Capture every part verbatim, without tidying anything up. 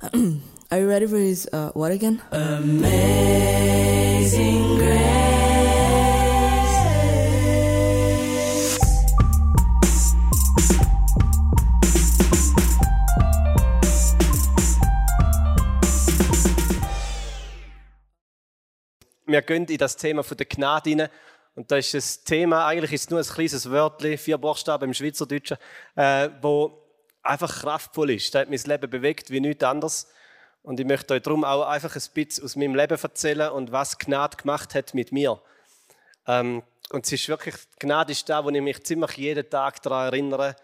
Are you ready for his uh, what again? Amazing Grace. Wir gehen in das Thema der Gnade hinein. Und da ist das Thema, eigentlich ist es nur ein kleines Wörtchen, vier Buchstaben im Schweizerdeutschen, äh, wo einfach kraftvoll ist. Das hat mein Leben bewegt wie nichts anderes. Und ich möchte euch darum auch einfach ein bisschen aus meinem Leben erzählen und was Gnade gemacht hat mit mir. Ähm, und es ist wirklich, Gnade ist da, wo ich mich ziemlich jeden Tag daran erinnere,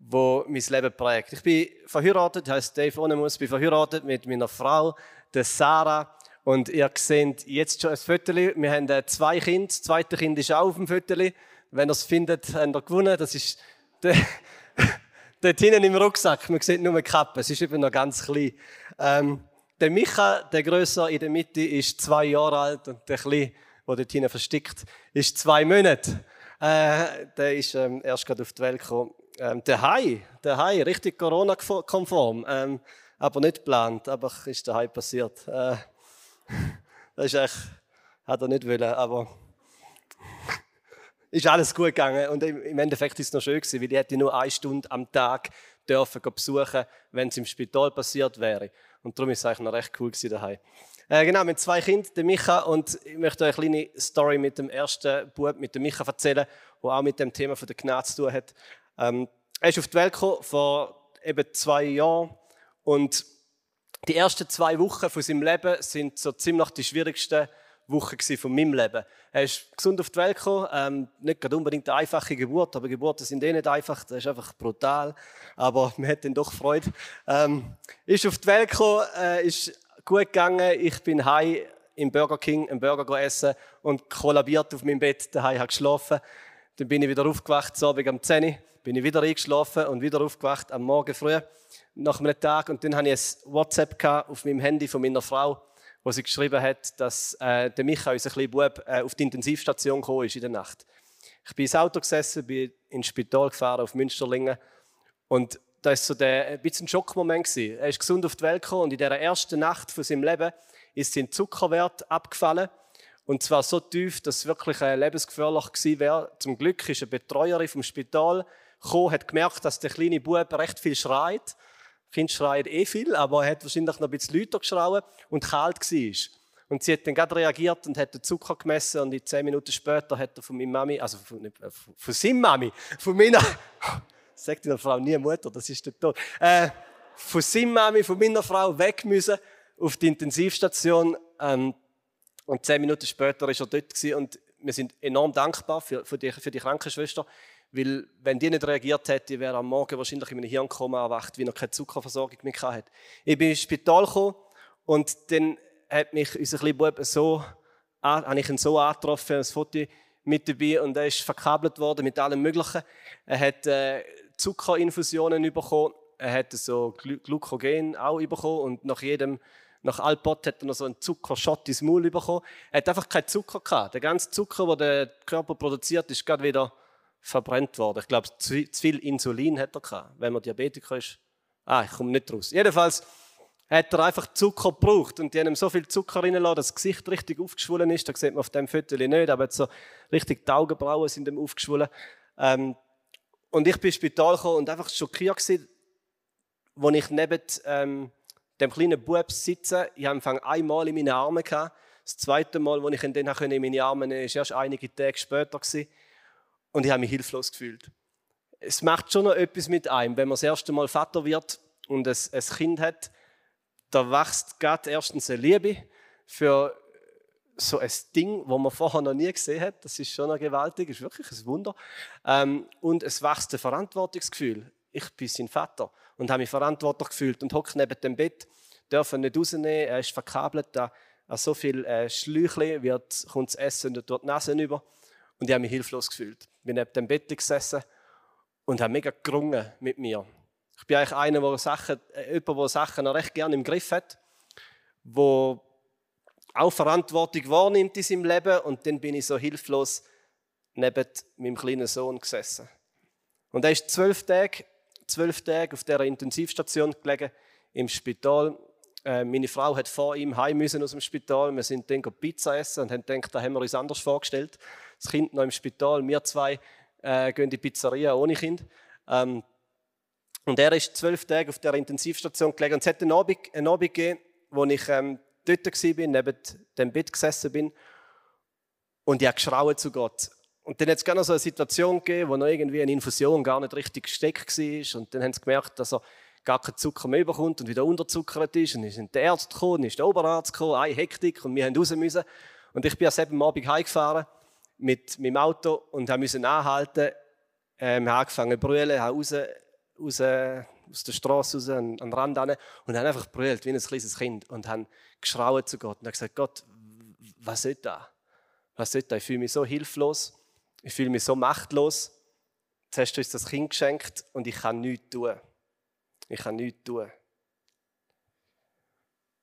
wo mein Leben prägt. Ich bin verheiratet, heißt Dave Onemus, bin verheiratet mit meiner Frau, der Sarah. Und ihr seht jetzt schon ein Foto. Wir haben zwei Kinder. Das zweite Kind ist auch auf dem Foto. Wenn ihr es findet, habt ihr gewonnen. Das ist der, dort hinten im Rucksack. Man sieht nur die Kappe. Es ist eben noch ganz klein. Ähm, der Micha, der Grösser in der Mitte, ist zwei Jahre alt. Und der Kleine, der dort hinten versteckt, ist zwei Monate. Äh, der ist ähm, erst gerade auf die Welt gekommen. Ähm, der Hai, der Hai, richtig Corona-konform. Ähm, aber nicht geplant. Aber ist der Hai passiert. Äh, Das ist echt, hat er nicht wollen, aber ist alles gut gegangen. Und im Endeffekt ist es noch schön gewesen, weil ich hätte nur eine Stunde am Tag dürfen besuchen, wenn es im Spital passiert wäre. Und darum ist es eigentlich noch recht cool gewesen daheim. Äh, genau, mit zwei Kindern, der Micha, und ich möchte euch eine kleine Story mit dem ersten Bub, mit dem Micha, erzählen, der auch mit dem Thema von der Gnade zu tun hat. Ähm, er ist auf die Welt gekommen vor eben zwei Jahren und die ersten zwei Wochen von seinem Leben sind so ziemlich die schwierigsten Wochen von meinem Leben. Er ist gesund auf die Welt gekommen, ähm, nicht gerade unbedingt eine einfache Geburt, aber Geburten sind eh nicht einfach, das ist einfach brutal, aber man hat dann doch Freude. Ähm, ist auf die Welt gekommen, äh, ist gut gegangen, ich bin heim im Burger King, einen Burger essen und kollabiert auf meinem Bett, daheim habe geschlafen. Dann bin ich wieder aufgewacht, so abends um zehn Uhr, bin ich wieder eingeschlafen und wieder aufgewacht am Morgen früh, nach einem Tag. Und dann hatte ich ein WhatsApp auf meinem Handy von meiner Frau, wo sie geschrieben hat, dass äh, der Micha, unser kleiner Bub, äh, auf die Intensivstation gekommen ist in der Nacht. Ich bin ins Auto gesessen, bin ins Spital gefahren, auf Münsterlingen. Und das war so der, ein bisschen ein Schockmoment gewesen. Er ist gesund auf die Welt gekommen und in dieser ersten Nacht von seinem Leben ist sein Zuckerwert abgefallen. Und zwar so tief, dass es wirklich äh, lebensgefährlich gewesen wäre. Zum Glück ist eine Betreuerin vom Spital gekommen, hat gemerkt, dass der kleine Bub recht viel schreit. Kind schreit eh viel, aber er hat wahrscheinlich noch ein bisschen lauter geschrauen und kalt war. Und sie hat dann gerade reagiert und hat den Zucker gemessen und in zehn Minuten später hat er von meiner Mami, also von, äh, von, von seiner Mami, von meiner, sagt ihre Frau nie Mutter, das ist der Tod, äh, von seiner Mami, von meiner Frau weg müssen auf die Intensivstation ähm, und zehn Minuten später war er dort gewesen. Und wir sind enorm dankbar für, für, die, für die Krankenschwester. Weil, wenn die nicht reagiert hätte, wäre am Morgen wahrscheinlich in meinem Hirnkoma erwacht, weil noch keine Zuckerversorgung mehr hatte. Ich bin ins Spital gekommen und dann hat mich unser kleiner Bub so, habe ich ihn so angetroffen, ein Foto mit dabei, und er ist verkabelt worden mit allem Möglichen. Er hat äh, Zuckerinfusionen bekommen, er hat so Gl- Glukogen auch bekommen und nach jedem, nach Alpot hat er noch so einen Zuckerschott ins Maul bekommen. Er hat einfach keinen Zucker gehabt. Der ganze Zucker, den der Körper produziert, ist gerade wieder verbrennt worden. Ich glaube, zu viel Insulin hat er gehabt, wenn man Diabetiker ist. Ah, ich komme nicht raus. Jedenfalls hat er einfach Zucker gebraucht und die haben ihm so viel Zucker reingelassen, dass das Gesicht richtig aufgeschwollen ist. Das sieht man auf dem Foto nicht, aber so richtig die Augenbrauen sind ihm aufgeschwollen. Ähm, und ich bin ins Spital gekommen und einfach schockiert gewesen, als ich neben ähm, dem kleinen Bub sitze. Ich habe ihn einmal in meinen Armen gehabt. Das zweite Mal, als ich ihn dann in meine Arme nehmen konnte, war erst einige Tage später gewesen. Und ich habe mich hilflos gefühlt. Es macht schon noch etwas mit einem, wenn man das erste Mal Vater wird und ein, ein Kind hat, da wächst gerade erstens eine Liebe für so ein Ding, das man vorher noch nie gesehen hat. Das ist schon noch gewaltig, ist wirklich ein Wunder. Ähm, und es wächst ein Verantwortungsgefühl. Ich bin sein Vater und habe mich verantwortlich gefühlt und hocke neben dem Bett, darf ihn nicht rausnehmen, er ist verkabelt, da an so viel äh, Schläuchen wird, kommt das Essen durch die Nase rüber. Und ich habe mich hilflos gefühlt. Ich bin neben dem Bett gesessen und habe mega gerungen mit mir. Ich bin eigentlich einer, der Sachen, äh, jemand, der Sachen noch recht gerne im Griff hat, der auch Verantwortung wahrnimmt in seinem Leben. Und dann bin ich so hilflos neben meinem kleinen Sohn gesessen. Und er ist zwölf Tage, zwölf Tage auf dieser Intensivstation gelegen im Spital. Äh, meine Frau hat vor ihm heim müssen aus dem Spital. Wir sind dann Pizza essen und haben gedacht, da haben wir uns anders vorgestellt. Das Kind noch im Spital, wir zwei äh, gehen in die Pizzeria ohne Kind. Ähm, und er ist zwölf Tage auf der Intensivstation gelegen. Und es hat einen Abend, einen Abend gegeben, wo ich ähm, dort war, neben dem Bett gesessen bin. Und ich habe geschrauen zu Gott. Und dann hat es noch so eine Situation gegeben, wo noch irgendwie eine Infusion gar nicht richtig gesteckt war. Und dann haben sie gemerkt, dass er gar keinen Zucker mehr bekommt und wieder unterzuckert ist. Und dann sind der Arzt gekommen, dann ist der Oberarzt gekommen, eine Hektik und wir haben raus müssen. Und ich bin am selben Abend heimgefahren mit meinem Auto und musste anhalten. Ähm, habe angefangen zu brüllen, habe raus, raus, aus der Straße raus, an den Rand hin und habe einfach brüllt wie ein kleines Kind und habe geschrauen zu Gott. Und habe gesagt, Gott, was soll das? Was soll das? Ich fühle mich so hilflos. Ich fühle mich so machtlos. Jetzt hast du uns das Kind geschenkt und ich kann nichts tun. Ich kann nichts tun.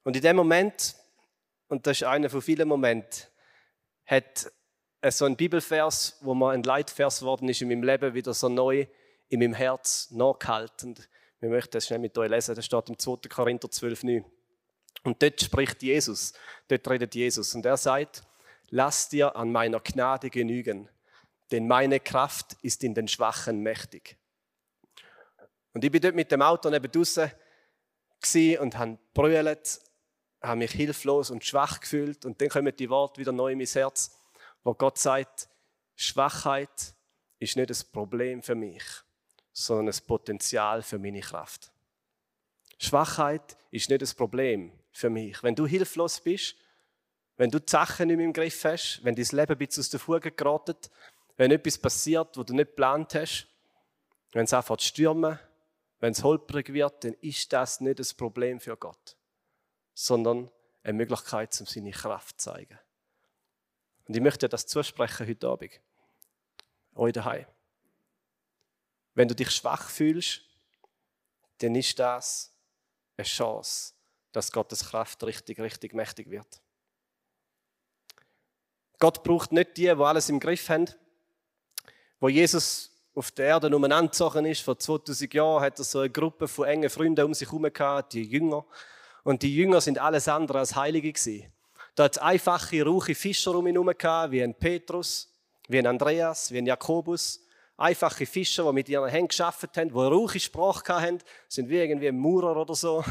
Und in dem Moment, und das ist einer von vielen Momenten, hat so ein Bibelvers, wo mir ein Leitvers geworden ist in meinem Leben, wieder so neu in meinem Herz nachgehalten. Und wir möchten das schnell mit euch lesen. Das steht im zweiten Korinther zwölf neun. Und dort spricht Jesus. Dort redet Jesus. Und er sagt, lass dir an meiner Gnade genügen. Denn meine Kraft ist in den Schwachen mächtig. Und ich war dort mit dem Auto neben draussen und habe gebrüllt, habe mich hilflos und schwach gefühlt. Und dann kommen die Worte wieder neu in mein Herz, wo Gott sagt, Schwachheit ist nicht ein Problem für mich, sondern ein Potenzial für meine Kraft. Schwachheit ist nicht ein Problem für mich. Wenn du hilflos bist, wenn du die Sachen nicht mehr im Griff hast, wenn dein Leben ein bisschen aus der Fuge geraten, wenn etwas passiert, was du nicht geplant hast, wenn es anfängt zu stürmen, wenn es holprig wird, dann ist das nicht ein Problem für Gott, sondern eine Möglichkeit, um seine Kraft zu zeigen. Und ich möchte dir das zusprechen heute Abend. Euch daheim. Wenn du dich schwach fühlst, dann ist das eine Chance, dass Gottes Kraft richtig, richtig mächtig wird. Gott braucht nicht die, die alles im Griff haben. Wo Jesus auf der Erde umeinander gezogen ist, vor zweitausend Jahren, hat er so eine Gruppe von engen Freunden um sich herum gehabt, die Jünger. Und die Jünger sind alles andere als Heilige gewesen. Da hat es einfache, rauche Fischer um ihn herum gehabt, wie ein Petrus, wie ein Andreas, wie ein Jakobus. Einfache Fischer, die mit ihren Händen gearbeitet haben, die eine rauche Sprache hatten, sind wie irgendwie ein Maurer oder so.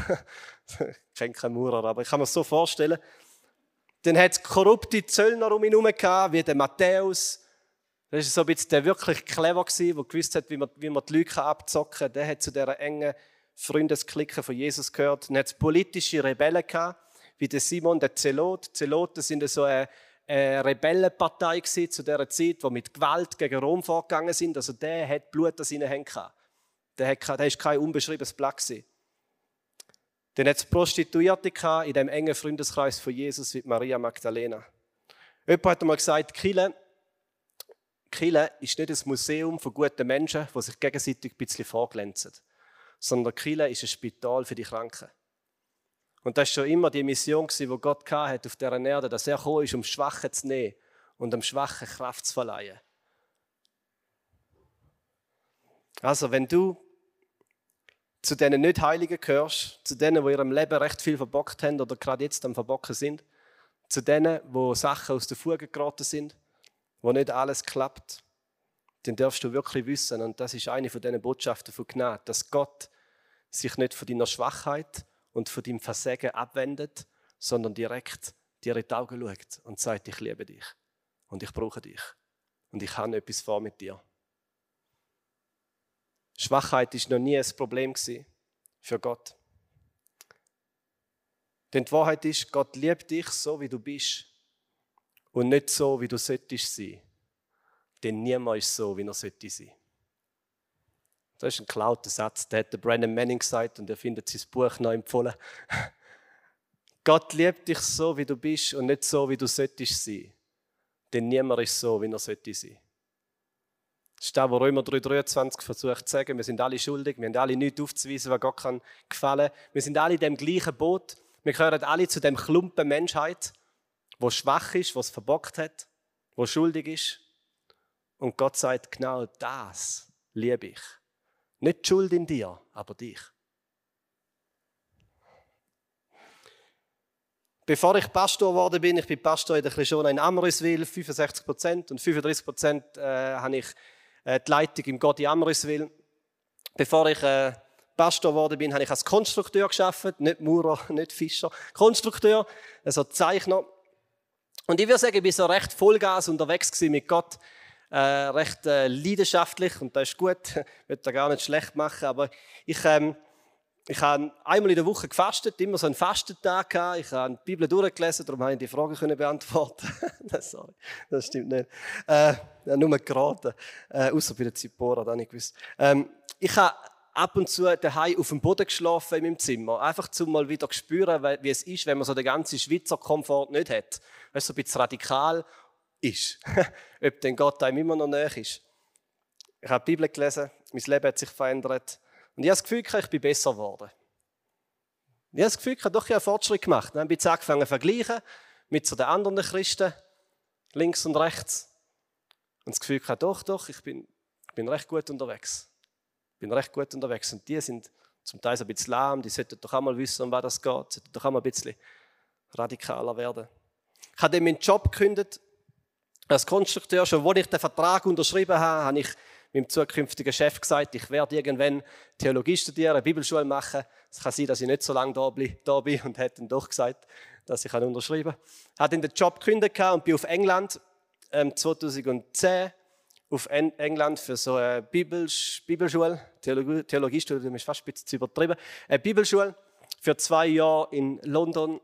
Ich kenne keinen Maurer, aber ich kann mir das so vorstellen. Dann hat es korrupte Zöllner um ihn herum gehabt, wie der Matthäus. Das war so ein bisschen der wirklich clever, der gewusst hat, wie man, wie man die Leute abzocken kann. Der hat zu dieser engen Freundesklicke von Jesus gehört. Dann hat es politische Rebellen gehabt, wie der Simon, der Zelote. Zelote waren so eine, eine Rebellenpartei gewesen, zu dieser Zeit, die mit Gewalt gegen Rom vorgegangen sind. Also der hat Blut an seinen Händen gehabt. Der war kein unbeschriebenes Blatt gewesen. Dann hat es Prostituierte gehabt in diesem engen Freundeskreis von Jesus, wie Maria Magdalena. Jemand hat einmal gesagt, Kille, Kirche ist nicht ein Museum von guten Menschen, die sich gegenseitig ein bisschen vorglänzen, sondern Kirche ist ein Spital für die Kranken. Und das war schon immer die Mission, die Gott hatte auf dieser Erde, dass er gekommen ist, um Schwachen zu nehmen und dem Schwachen Kraft zu verleihen. Also, wenn du zu denen Nicht-Heiligen gehörst, zu denen, die in ihrem Leben recht viel verbockt haben oder gerade jetzt am Verbocken sind, zu denen, die Sachen aus der Fuge geraten sind, wo nicht alles klappt, dann darfst du wirklich wissen, und das ist eine von diesen Botschaften von Gnade, dass Gott sich nicht von deiner Schwachheit und von deinem Versagen abwendet, sondern direkt dir in die Augen schaut und sagt, ich liebe dich und ich brauche dich und ich habe etwas vor mit dir. Schwachheit war noch nie ein Problem für Gott. Denn die Wahrheit ist, Gott liebt dich so, wie du bist. Und nicht so, wie du solltest sein. Denn niemand ist so, wie er sollte sein. Das ist ein klauter Satz, den hat Brandon Manning gesagt und er findet sein Buch noch empfohlen. Gott liebt dich so, wie du bist und nicht so, wie du solltest sein. Denn niemand ist so, wie er sollte sein. Das ist das, was Römer drei dreiundzwanzig versucht zu sagen. Wir sind alle schuldig, wir haben alle nichts aufzuweisen, was Gott kann gefallen. Wir sind alle in dem gleichen Boot. Wir gehören alle zu dem Klumpen Menschheit, wo schwach ist, was verbockt hat, wo schuldig ist. Und Gott sagt, genau das liebe ich. Nicht die Schuld in dir, aber dich. Bevor ich Pastor geworden bin, ich bin Pastor in der Christiana in Amröswil, fünfundsechzig Prozent, und fünfunddreißig Prozent äh, habe ich äh, die Leitung im Gott in Amröswil. Bevor ich äh, Pastor geworden bin, habe ich als Konstrukteur gearbeitet, nicht Maurer, nicht Fischer, Konstrukteur, also Zeichner. Und ich würde sagen, ich war so recht Vollgas unterwegs gewesen mit Gott, äh, recht äh, leidenschaftlich, und das ist gut, ich möchte das gar nicht schlecht machen, aber ich... Ähm, Ich habe einmal in der Woche gefastet, immer so einen Fastentag gehabt. Ich habe die Bibel durchgelesen, darum konnte ich die Fragen beantworten. Sorry, das stimmt nicht. Äh, nur geraten, äh, außer bei der Zypora, da habe ich gewusst. Ähm, ich habe ab und zu daheim auf dem Boden geschlafen in meinem Zimmer, einfach um mal wieder zu spüren, wie es ist, wenn man so den ganzen Schweizer Komfort nicht hat. Weil es so ein bisschen radikal ist, ob denn Gott einem immer noch näher ist. Ich habe die Bibel gelesen, mein Leben hat sich verändert. Und ich habe das Gefühl, ich bin besser geworden. Ich habe das Gefühl, ich habe doch einen Fortschritt gemacht. Dann habe ich angefangen zu vergleichen mit so den anderen Christen, links und rechts. Und das Gefühl, ich habe doch, doch, ich bin, ich bin recht gut unterwegs. Ich bin recht gut unterwegs. Und die sind zum Teil so ein bisschen lahm, die sollten doch einmal wissen, um was das geht. Sie sollten doch einmal ein bisschen radikaler werden. Ich habe dann meinen Job gekündigt als Konstrukteur. Schon als ich den Vertrag unterschrieben habe, habe ich meinem zukünftigen Chef gesagt, ich werde irgendwann Theologie studieren, eine Bibelschule machen. Es kann sein, dass ich nicht so lange da bin, da bin und hat dann doch gesagt, dass ich unterschreiben kann. Ich habe den Job gekündigt und bin auf England ähm, zweitausendzehn auf en- England für so eine Bibelsch- Bibelschule, Theologie, Theologiestudium ist fast ein bisschen zu übertrieben, eine Bibelschule für zwei Jahre in London.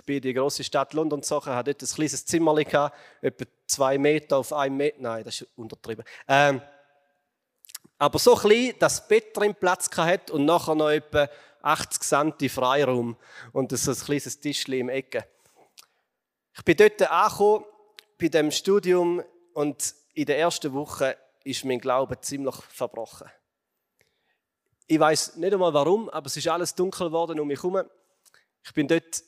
Ich bin in die grosse Stadt London gezogen, hatte dort ein kleines Zimmerchen gehabt, etwa zwei Meter auf einem Meter, nein, das ist untertrieben. Ähm, Aber so klein, dass das Bett drin Platz hatte und nachher noch etwa achtzig Zentimeter Freiraum und so ein kleines Tischchen im Ecke. Ich bin dort angekommen, bei diesem Studium, und in der ersten Woche ist mein Glaube ziemlich verbrochen. Ich weiss nicht einmal warum, aber es ist alles dunkel geworden um mich herum. Ich bin dort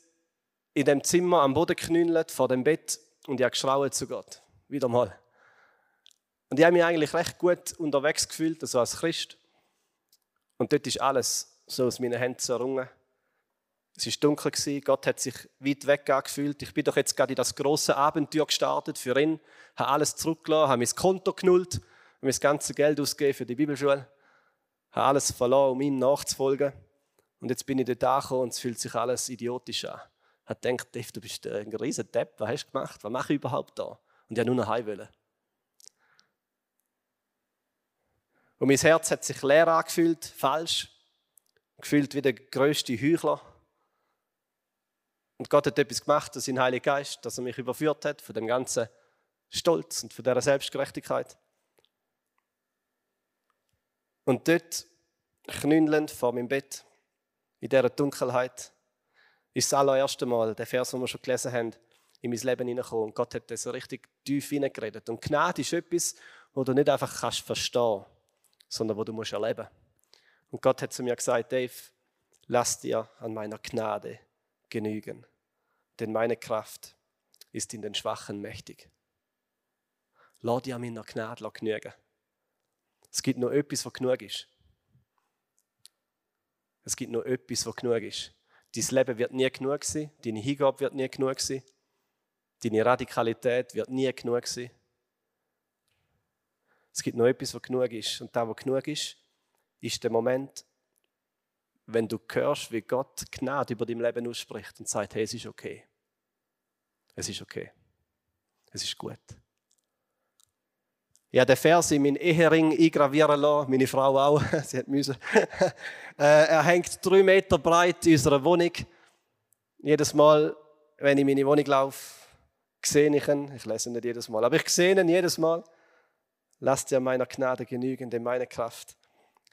in dem Zimmer am Boden geknüllt vor dem Bett und ich habe geschrauen zu Gott. Wieder mal. Und ich habe mich eigentlich recht gut unterwegs gefühlt, also als Christ. Und dort ist alles so aus meinen Händen zerrungen. Es war dunkel gewesen, Gott hat sich weit weg angefühlt. Ich bin doch jetzt gerade in das grosse Abenteuer gestartet für ihn, habe alles zurückgelassen, habe mein Konto genullt, habe mein ganzes Geld ausgegeben für die Bibelschule, habe alles verloren, um ihm nachzufolgen. Und jetzt bin ich dort angekommen und es fühlt sich alles idiotisch an. Ich habe gedacht, Dave, du bist ein riesen Depp, was hast du gemacht, was mache ich überhaupt da? Und ich wollte nur nach Hause wollen. Und mein Herz hat sich leer angefühlt, falsch, gefühlt wie der grösste Heuchler. Und Gott hat etwas gemacht, durch seinen Heiligen Geist, dass er mich überführt hat von dem ganzen Stolz und von dieser Selbstgerechtigkeit. Und dort, knündelnd vor meinem Bett, in dieser Dunkelheit, ist das allererste Mal, der Vers, den wir schon gelesen haben, in mein Leben hineingekommen. Und Gott hat das richtig tief hineingeredet. Und Gnade ist etwas, das du nicht einfach kannst verstehen kannst, sondern wo du musst erleben. Und Gott hat zu mir gesagt, Dave, lass dir an meiner Gnade genügen, denn meine Kraft ist in den Schwachen mächtig. Lass dir an meiner Gnade genügen. Es gibt nur etwas, was genug ist. Es gibt nur etwas, was genug ist. Dein Leben wird nie genug sein, deine Hingabe wird nie genug sein, deine Radikalität wird nie genug sein. Es gibt noch etwas, was genug ist. Und das, was genug ist, ist der Moment, wenn du hörst, wie Gott Gnade über dein Leben ausspricht und sagt, hey, es ist okay. Es ist okay. Es ist gut. Ich habe den Vers in meinen Ehering eingravieren lassen, meine Frau auch, sie hat müssen. Er hängt drei Meter breit in unserer Wohnung. Jedes Mal, wenn ich in meine Wohnung laufe, sehe ich ihn. Ich lese ihn nicht jedes Mal, aber ich sehe ihn jedes Mal. Lass dir meiner Gnade genügen, denn meine Kraft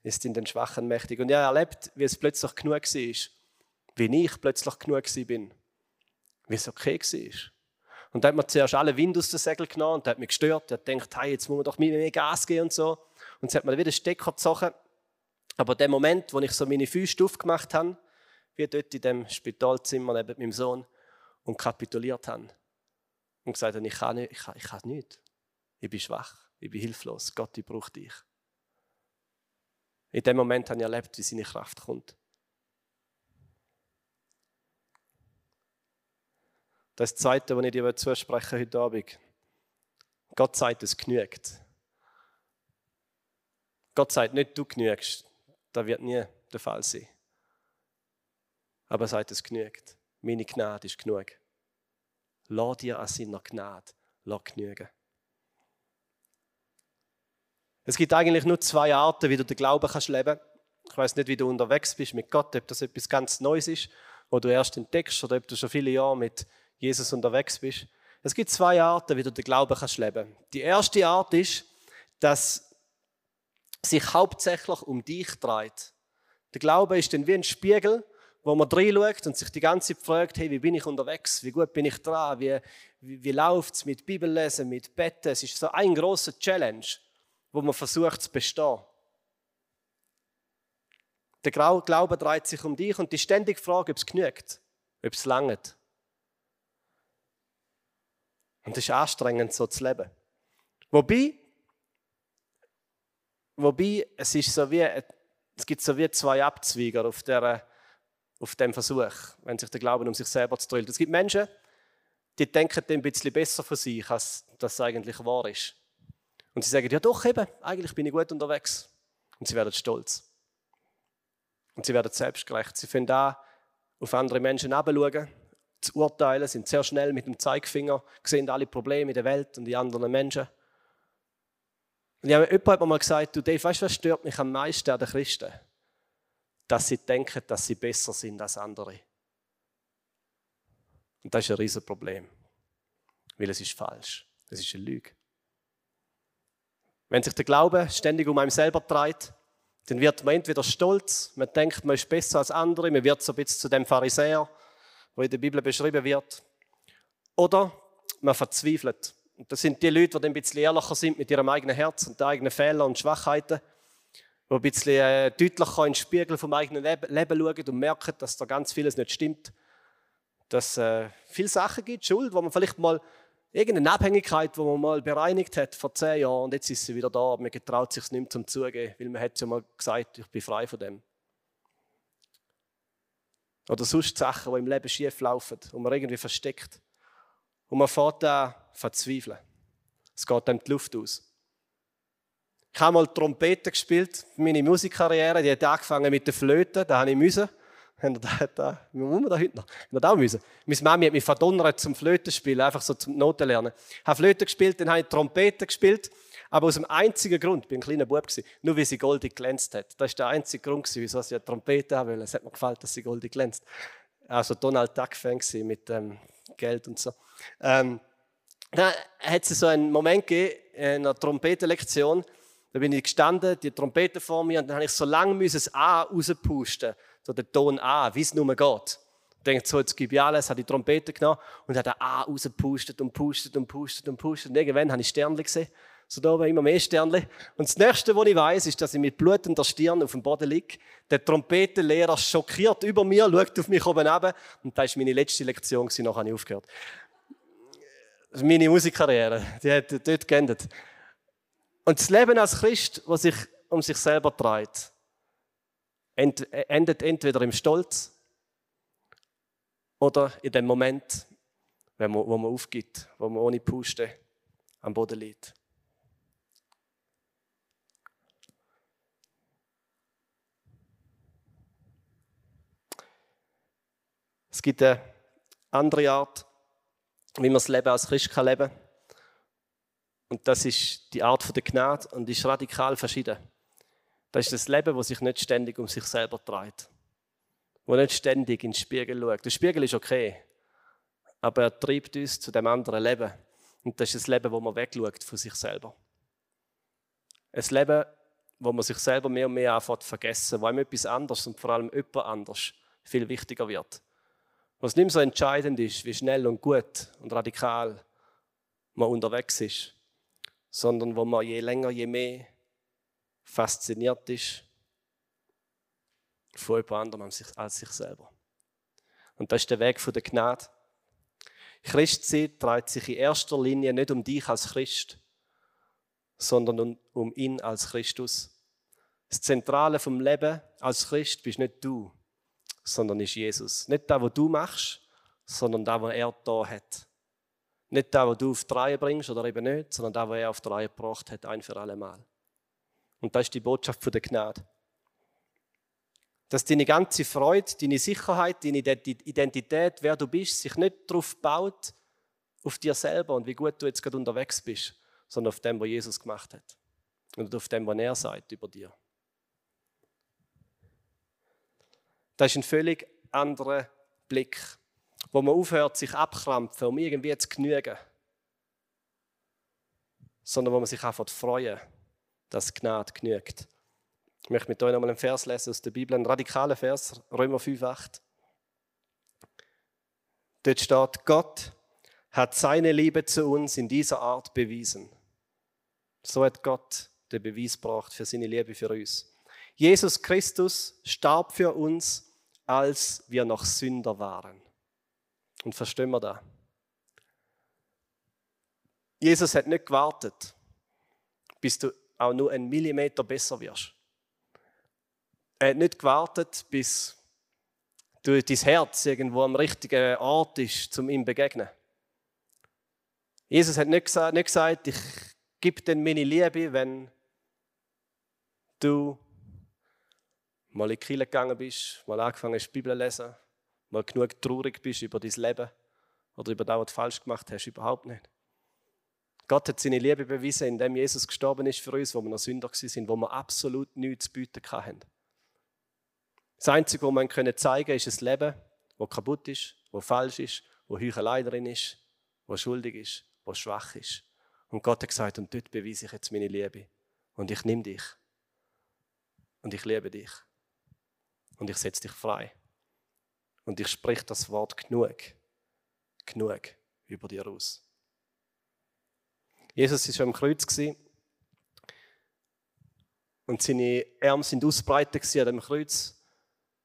ist in den Schwachen mächtig. Und ich habe erlebt, wie es plötzlich genug war, wie ich plötzlich genug war, wie es okay war. Und da hat man zuerst alle Wind aus den Segeln genommen und hat mich gestört. Ich dachte, hey, jetzt muss man doch mehr Gas geben und so. Und es hat mir wieder den Stecker gezogen. Aber der Moment, wo ich so meine Füße aufgemacht habe, wie dort in dem Spitalzimmer neben meinem Sohn, und kapituliert habe und gesagt habe, ich kann nicht, ich kann, ich kann nicht. Ich bin schwach. Ich bin hilflos. Gott, ich brauche dich. In dem Moment habe ich erlebt, wie seine Kraft kommt. Das ist das Zweite, was ich dir zusprechen heute Abend. Gott sagt, es genügt. Gott sagt nicht, du genügst. Das wird nie der Fall sein. Aber er sagt, es genügt. Meine Gnade ist genug. Lass dir an seiner Gnade genügen. Es gibt eigentlich nur zwei Arten, wie du den Glauben kannst leben. Ich weiss nicht, wie du unterwegs bist mit Gott, ob das etwas ganz Neues ist, wo du erst entdeckst, oder ob du schon viele Jahre mit Jesus unterwegs bist. Es gibt zwei Arten, wie du den Glauben kannst leben. Die erste Art ist, dass sich hauptsächlich um dich dreht. Der Glaube ist dann wie ein Spiegel, wo man reinschaut und sich die ganze Zeit fragt, hey, wie bin ich unterwegs, wie gut bin ich dran, wie, wie, wie läuft es mit Bibellesen, mit Betten. Es ist so ein grosser Challenge, wo man versucht zu bestehen. Der Glaube dreht sich um dich und die ständige Frage, ob es genügt, ob es langt. Und es ist anstrengend, so zu leben. Wobei, wobei es, ist so wie, es gibt so wie zwei Abzweiger auf, der, auf dem Versuch, wenn sich der Glaube um sich selber zu dreht. Es gibt Menschen, die denken ein bisschen besser von sich, als das eigentlich wahr ist. Und sie sagen, ja doch eben, eigentlich bin ich gut unterwegs. Und sie werden stolz. Und sie werden selbstgerecht. Sie fangen an, auf andere Menschen herabzuschauen, zu urteilen, sind sehr schnell mit dem Zeigefinger, sehen alle Probleme in der Welt und die anderen Menschen. Und jemand hat mir mal gesagt, du Dave, weißt du, was stört mich am meisten an den Christen? Dass sie denken, dass sie besser sind als andere. Und das ist ein riesen Problem. Weil es ist falsch. Es ist eine Lüge. Wenn sich der Glaube ständig um einen selber dreht, dann wird man entweder stolz, man denkt, man ist besser als andere, man wird so ein bisschen zu dem Pharisäer, wo in der Bibel beschrieben wird. Oder man verzweifelt. Und das sind die Leute, die ein bisschen ehrlicher sind mit ihrem eigenen Herz und den eigenen Fehlern und Schwachheiten, die ein bisschen deutlicher in den Spiegel vom eigenen Leben schauen und merken, dass da ganz vieles nicht stimmt. Dass es viele Sachen gibt, Schuld, wo man vielleicht mal irgendeine Abhängigkeit, die man mal bereinigt hat vor zehn Jahren und jetzt ist sie wieder da, aber man getraut sich nicht zum Zugeben, weil man hat ja mal gesagt, ich bin frei von dem. Oder sonst Sachen, die im Leben schief laufen und man irgendwie versteckt. Und man fährt an verzweifeln. Es geht einem die Luft aus. Ich habe mal Trompete gespielt, meine Musikkarriere, die hat angefangen mit der Flöte, da habe ich müssen. Da muss man da heute noch. Da auch müssen. Meine Mami hat mich verdonnert zum Flötenspielen, einfach so zum Noten lernen. Ich habe Flöte gespielt, dann habe ich Trompete gespielt, aber aus dem einzigen Grund, ich war ein kleiner Bub, nur weil sie goldig glänzt hat. Das war der einzige Grund, wieso ich eine Trompete haben wollte. Es hat mir gefallen, dass sie goldig glänzt. Also Donald Duck-Fan mit ähm, Geld und so. Ähm, dann hat es so einen Moment gegeben, in einer Trompetenlektion, da bin ich gestanden, die Trompete vor mir, und dann habe ich so lange das A rauspusten müssen. So den Ton A, wie es nur geht. Ich denke, so, jetzt gebe ich alles, habe die Trompete genommen und habe den A rausgepustet und pustet und pustet und pustet. Und irgendwann habe ich Sternchen gesehen. So da oben immer mehr Sternchen. Und das Nächste, was ich weiss, ist, dass ich mit blutender Stirn auf dem Boden liege. Der Trompetenlehrer schockiert über mir, schaut auf mich oben runter. Und das war meine letzte Lektion, nachher habe ich aufgehört. Meine Musikkarriere, die hat dort geendet. Und das Leben als Christ, das sich um sich selber dreht, Ent, endet entweder im Stolz oder in dem Moment, wenn man, wo man aufgibt, wo man ohne Puste am Boden liegt. Es gibt eine andere Art, wie man das Leben als Christ leben kann. Und das ist die Art der Gnade und ist radikal verschieden. Das ist das Leben, das sich nicht ständig um sich selber dreht. Das nicht ständig in den Spiegel schaut. Der Spiegel ist okay, aber er treibt uns zu dem anderen Leben. Und das ist das Leben, wo man wegschaut von sich selber. Ein Leben, wo man sich selber mehr und mehr anfängt zu vergessen, wo einem etwas anderes und vor allem jemand anders viel wichtiger wird. Was nicht mehr so entscheidend ist, wie schnell und gut und radikal man unterwegs ist, sondern wo man je länger, je mehr fasziniert ist von jemand anderem als sich selber. Und das ist der Weg der Gnade. Christsein dreht sich in erster Linie nicht um dich als Christ, sondern um ihn als Christus. Das Zentrale vom Leben als Christ bist nicht du, sondern ist Jesus. Nicht das, was du machst, sondern das, was er da hat. Nicht das, was du auf die Reihe bringst oder eben nicht, sondern das, was er auf die Reihe gebracht hat, ein für alle Mal. Und das ist die Botschaft von der Gnade. Dass deine ganze Freude, deine Sicherheit, deine Identität, wer du bist, sich nicht darauf baut, auf dir selber und wie gut du jetzt gerade unterwegs bist, sondern auf dem, was Jesus gemacht hat. Und auf dem, was er sagt über dir. Das ist ein völlig anderer Blick, wo man aufhört, sich abkrampfen, um irgendwie zu genügen. Sondern wo man sich einfach freuen, dass Gnade genügt. Ich möchte mit euch nochmal einen Vers lesen aus der Bibel, einen radikalen Vers, Römer fünf, acht. Dort steht, Gott hat seine Liebe zu uns in dieser Art bewiesen. So hat Gott den Beweis gebracht für seine Liebe für uns. Jesus Christus starb für uns, als wir noch Sünder waren. Und verstehen wir das? Jesus hat nicht gewartet, bis du auch nur einen Millimeter besser wirst. Er hat nicht gewartet, bis du, dein Herz irgendwo am richtigen Ort ist, um ihm zu begegnen. Jesus hat nicht gesagt, nicht gesagt ich gebe dir meine Liebe, wenn du mal in die Kirche gegangen bist, mal angefangen hast, die Bibel zu lesen, mal genug traurig bist über dein Leben oder über das, was du falsch gemacht hast, überhaupt nicht. Gott hat seine Liebe bewiesen, indem Jesus gestorben ist für uns, wo wir noch Sünder waren, wo wir absolut nichts zu bieten hatten. Das Einzige, was man zeigen kann, ist ein Leben, das kaputt ist, das falsch ist, das Heuchelei drin ist, das schuldig ist, das schwach ist. Und Gott hat gesagt, und dort beweise ich jetzt meine Liebe. Und ich nehme dich. Und ich liebe dich. Und ich setze dich frei. Und ich spreche das Wort genug, genug über dir aus. Jesus war schon am Kreuz. Und seine Arme sind ausbreitet an dem Kreuz.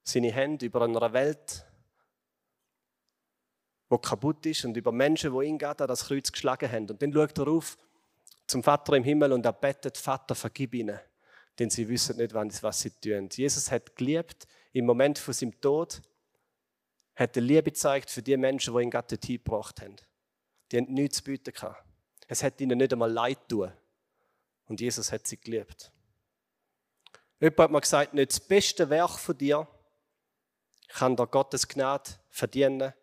Seine Hände über einer Welt, die kaputt ist und über Menschen, die ihn gerade an das Kreuz geschlagen haben. Und dann schaut er auf zum Vater im Himmel und er betet, Vater, vergib ihnen, denn sie wissen nicht, was sie tun. Jesus hat geliebt, im Moment von seinem Tod hat er Liebe gezeigt für die Menschen, die ihn gerade dorthin gebracht haben. Die haben nichts zu bieten gehabt. Es hat ihnen nicht einmal leid getan. Und Jesus hat sie geliebt. Jemand hat mir gesagt, nicht das beste Werk von dir kann der Gottes Gnade verdienen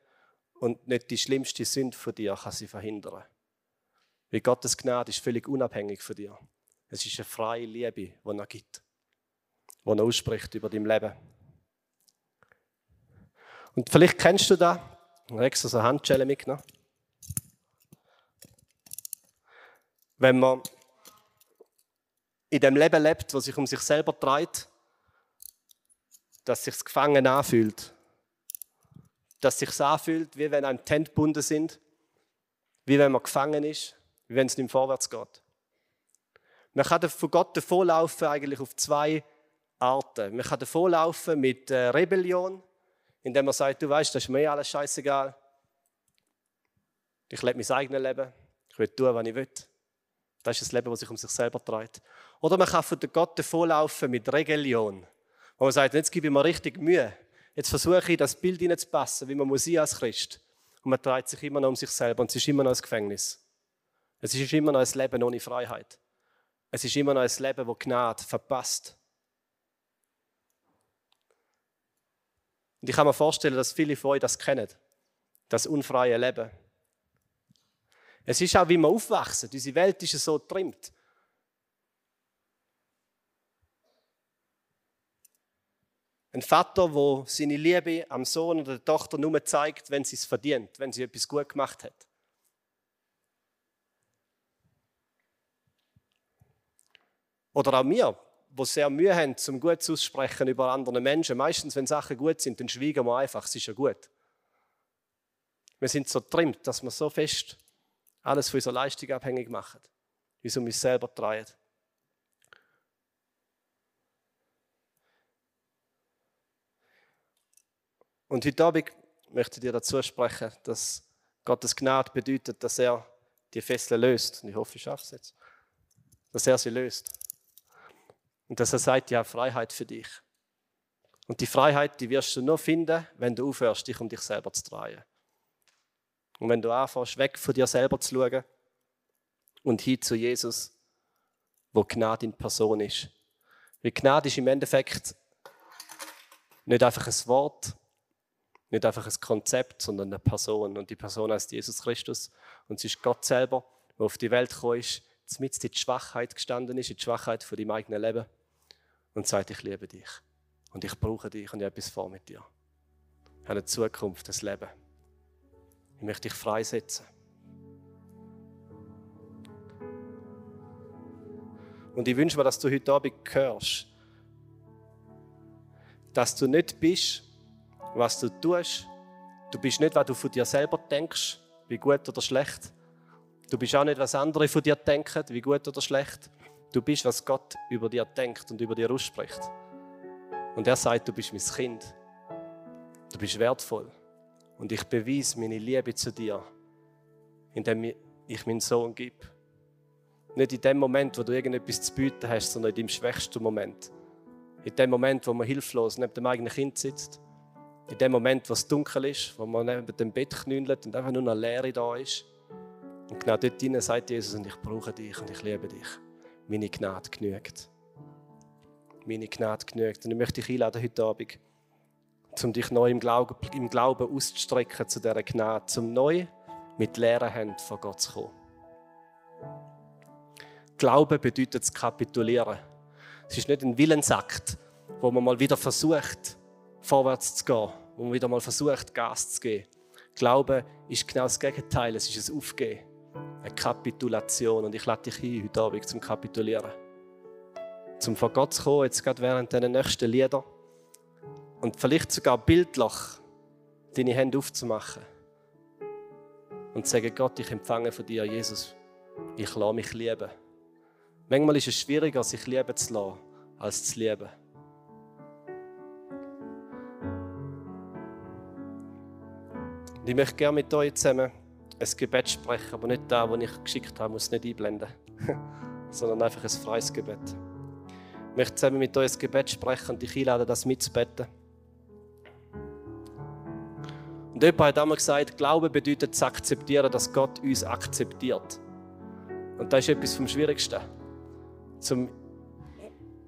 und nicht die schlimmste Sünde von dir kann sie verhindern. Weil Gottes Gnade ist völlig unabhängig von dir. Es ist eine freie Liebe, die er gibt, die er ausspricht über dein Leben. Und vielleicht kennst du das. Ich habe extra so eine Handschelle mitgenommen. Wenn man in dem Leben lebt, das sich um sich selber dreht, dass sich's gefangen anfühlt. Dass sich's anfühlt, wie wenn einem die Hände gebunden sind, wie wenn man gefangen ist, wie wenn es nicht vorwärts geht. Man kann von Gott davonlaufen eigentlich auf zwei Arten. Man kann davonlaufen mit äh, Rebellion, indem man sagt, du weißt, das ist mir alles scheißegal. Ich lebe mein eigenes Leben, ich will tun, was ich will. Das ist das Leben, das sich um sich selber dreht. Oder man kann von Gott davonlaufen mit Rebellion. Und man sagt, jetzt gebe ich mir richtig Mühe. Jetzt versuche ich, das Bild hineinzupassen, wie man muss sein als Christ. Und man dreht sich immer noch um sich selber und es ist immer noch ein Gefängnis. Es ist immer noch ein Leben ohne Freiheit. Es ist immer noch ein Leben, das Gnade verpasst. Und ich kann mir vorstellen, dass viele von euch das kennen. Das unfreie Leben. Es ist auch, wie wir aufwachsen. Unsere Welt ist so getrimmt. Ein Vater, der seine Liebe am Sohn oder der Tochter nur zeigt, wenn sie es verdient, wenn sie etwas gut gemacht hat. Oder auch wir, die sehr Mühe haben, um gut zu aussprechen über andere Menschen. Meistens, wenn Sachen gut sind, dann schweigen wir einfach, es ist ja gut. Wir sind so getrimmt, dass wir so fest alles von unserer Leistung abhängig machen, wie es um uns selber dreht. Und heute Abend möchte ich dir dazu sprechen, dass Gottes Gnade bedeutet, dass er die Fesseln löst. Und ich hoffe, ich schaffe es jetzt. Dass er sie löst. Und dass er sagt, ja, Freiheit für dich. Und die Freiheit, die wirst du nur finden, wenn du aufhörst, dich um dich selber zu drehen. Und wenn du anfängst, weg von dir selber zu schauen und hin zu Jesus, wo Gnade in Person ist. Weil Gnade ist im Endeffekt nicht einfach ein Wort, nicht einfach ein Konzept, sondern eine Person. Und die Person heißt Jesus Christus. Und es ist Gott selber, der auf die Welt gekommen ist, mitten in die Schwachheit gestanden ist, in die Schwachheit von deinem eigenen Leben. Und sagt, ich liebe dich. Und ich brauche dich und ich habe etwas vor mit dir. Ich habe eine Zukunft, ein Leben. Ich möchte dich freisetzen. Und ich wünsche mir, dass du heute Abend hörst, dass du nicht bist, was du tust. Du bist nicht, was du von dir selber denkst, wie gut oder schlecht. Du bist auch nicht, was andere von dir denken, wie gut oder schlecht. Du bist, was Gott über dir denkt und über dir ausspricht. Und er sagt, du bist mein Kind. Du bist wertvoll. Und ich beweise meine Liebe zu dir, indem ich meinen Sohn gebe. Nicht in dem Moment, wo du irgendetwas zu bieten hast, sondern in deinem schwächsten Moment. In dem Moment, wo man hilflos neben dem eigenen Kind sitzt. In dem Moment, wo es dunkel ist, wo man neben dem Bett knündelt und einfach nur eine Leere da ist. Und genau dort hinein sagt Jesus, und ich brauche dich und ich liebe dich. Meine Gnade genügt. Meine Gnade genügt. Und ich möchte dich einladen heute Abend, um dich neu im Glauben, im Glauben auszustrecken zu dieser Gnade, um neu mit leeren Händen von Gott zu kommen. Glauben bedeutet zu kapitulieren. Es ist nicht ein Willensakt, wo man mal wieder versucht, vorwärts zu gehen, wo man wieder mal versucht, Gas zu geben. Glauben ist genau das Gegenteil, es ist ein Aufgeben, eine Kapitulation. Und ich lade dich ein, heute Abend zum Kapitulieren. Zum von Gott zu kommen, jetzt gerade während dieser nächsten Lieder. Und vielleicht sogar bildlich deine Hände aufzumachen. Und zu sagen, Gott, ich empfange von dir, Jesus, ich lasse mich lieben. Manchmal ist es schwieriger, sich lieben zu lassen, als zu lieben. Und ich möchte gerne mit euch zusammen ein Gebet sprechen, aber nicht das, was ich geschickt habe, muss nicht einblenden, sondern einfach ein freies Gebet. Ich möchte zusammen mit euch ein Gebet sprechen und dich einladen, das mitzubeten. Und jemand hat einmal gesagt, Glauben bedeutet zu akzeptieren, dass Gott uns akzeptiert. Und das ist etwas vom Schwierigsten. Um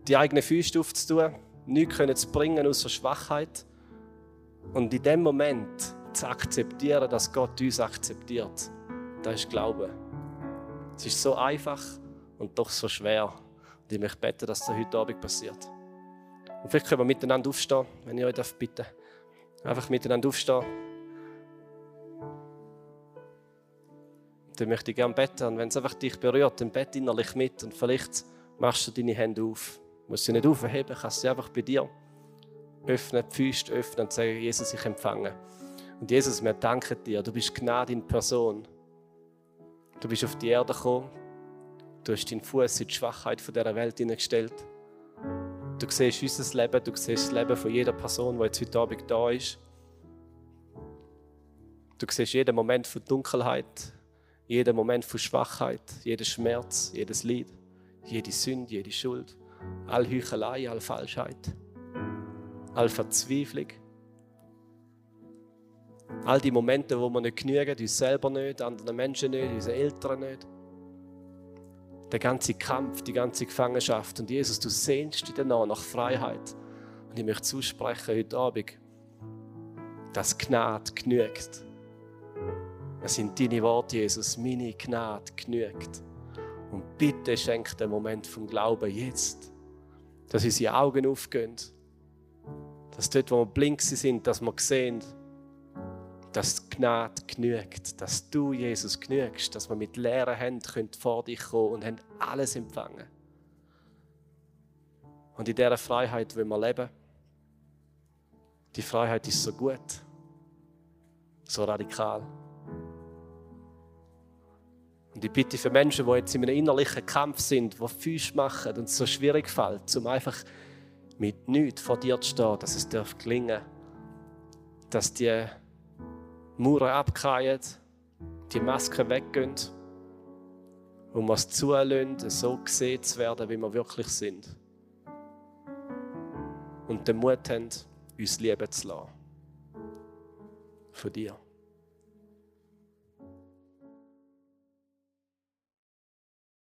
die eigenen Füße aufzutun, nichts zu bringen außer Schwachheit. Und in dem Moment zu akzeptieren, dass Gott uns akzeptiert. Das ist Glauben. Es ist so einfach und doch so schwer. Und ich möchte beten, dass das heute Abend passiert. Und vielleicht können wir miteinander aufstehen, wenn ich euch bitten darf. Einfach miteinander aufstehen. Dann möchte ich gerne beten. Und wenn es einfach dich berührt, dann bete innerlich mit. Und vielleicht machst du deine Hände auf. Du musst sie nicht aufheben, kannst sie einfach bei dir öffnen, die Füße öffnen und sagen, Jesus, ich empfange. Und Jesus, wir danken dir. Du bist Gnade in Person. Du bist auf die Erde gekommen. Du hast deinen Fuß in die Schwachheit dieser Welt hineingestellt. Du siehst unser Leben, du siehst das Leben von jeder Person, die jetzt heute Abend da ist. Du siehst jeden Moment von Dunkelheit. Jeder Moment von Schwachheit, jeder Schmerz, jedes Leid, jede Sünde, jede Schuld, all Heuchelei, all Falschheit, all Verzweiflung. All die Momente, wo wir nicht genügen, uns selber nicht, anderen Menschen nicht, unseren Eltern nicht. Der ganze Kampf, die ganze Gefangenschaft. Und Jesus, du sehnst dich danach nach Freiheit. Und ich möchte zusprechen heute Abend, dass Gnade genügt. Es sind deine Worte, Jesus, meine Gnade genügt. Und bitte schenk den Moment vom Glauben jetzt, dass unsere Augen aufgehen, dass dort, wo wir blind sind, dass wir sehen, dass die Gnade genügt, dass du, Jesus, genügst, dass wir mit leeren Händen vor dich kommen und haben alles empfangen. Und in dieser Freiheit wollen wir leben. Die Freiheit ist so gut, so radikal. Und ich bitte für Menschen, die jetzt in einem innerlichen Kampf sind, die Füße machen und es so schwierig fällt, um einfach mit nichts vor dir zu stehen, dass es gelingen darf. Dass die Mauern abgehen, die Masken weggehen und wir es zulassen, so gesehen zu werden, wie wir wirklich sind. Und den Mut haben, uns lieben zu lassen. Von dir.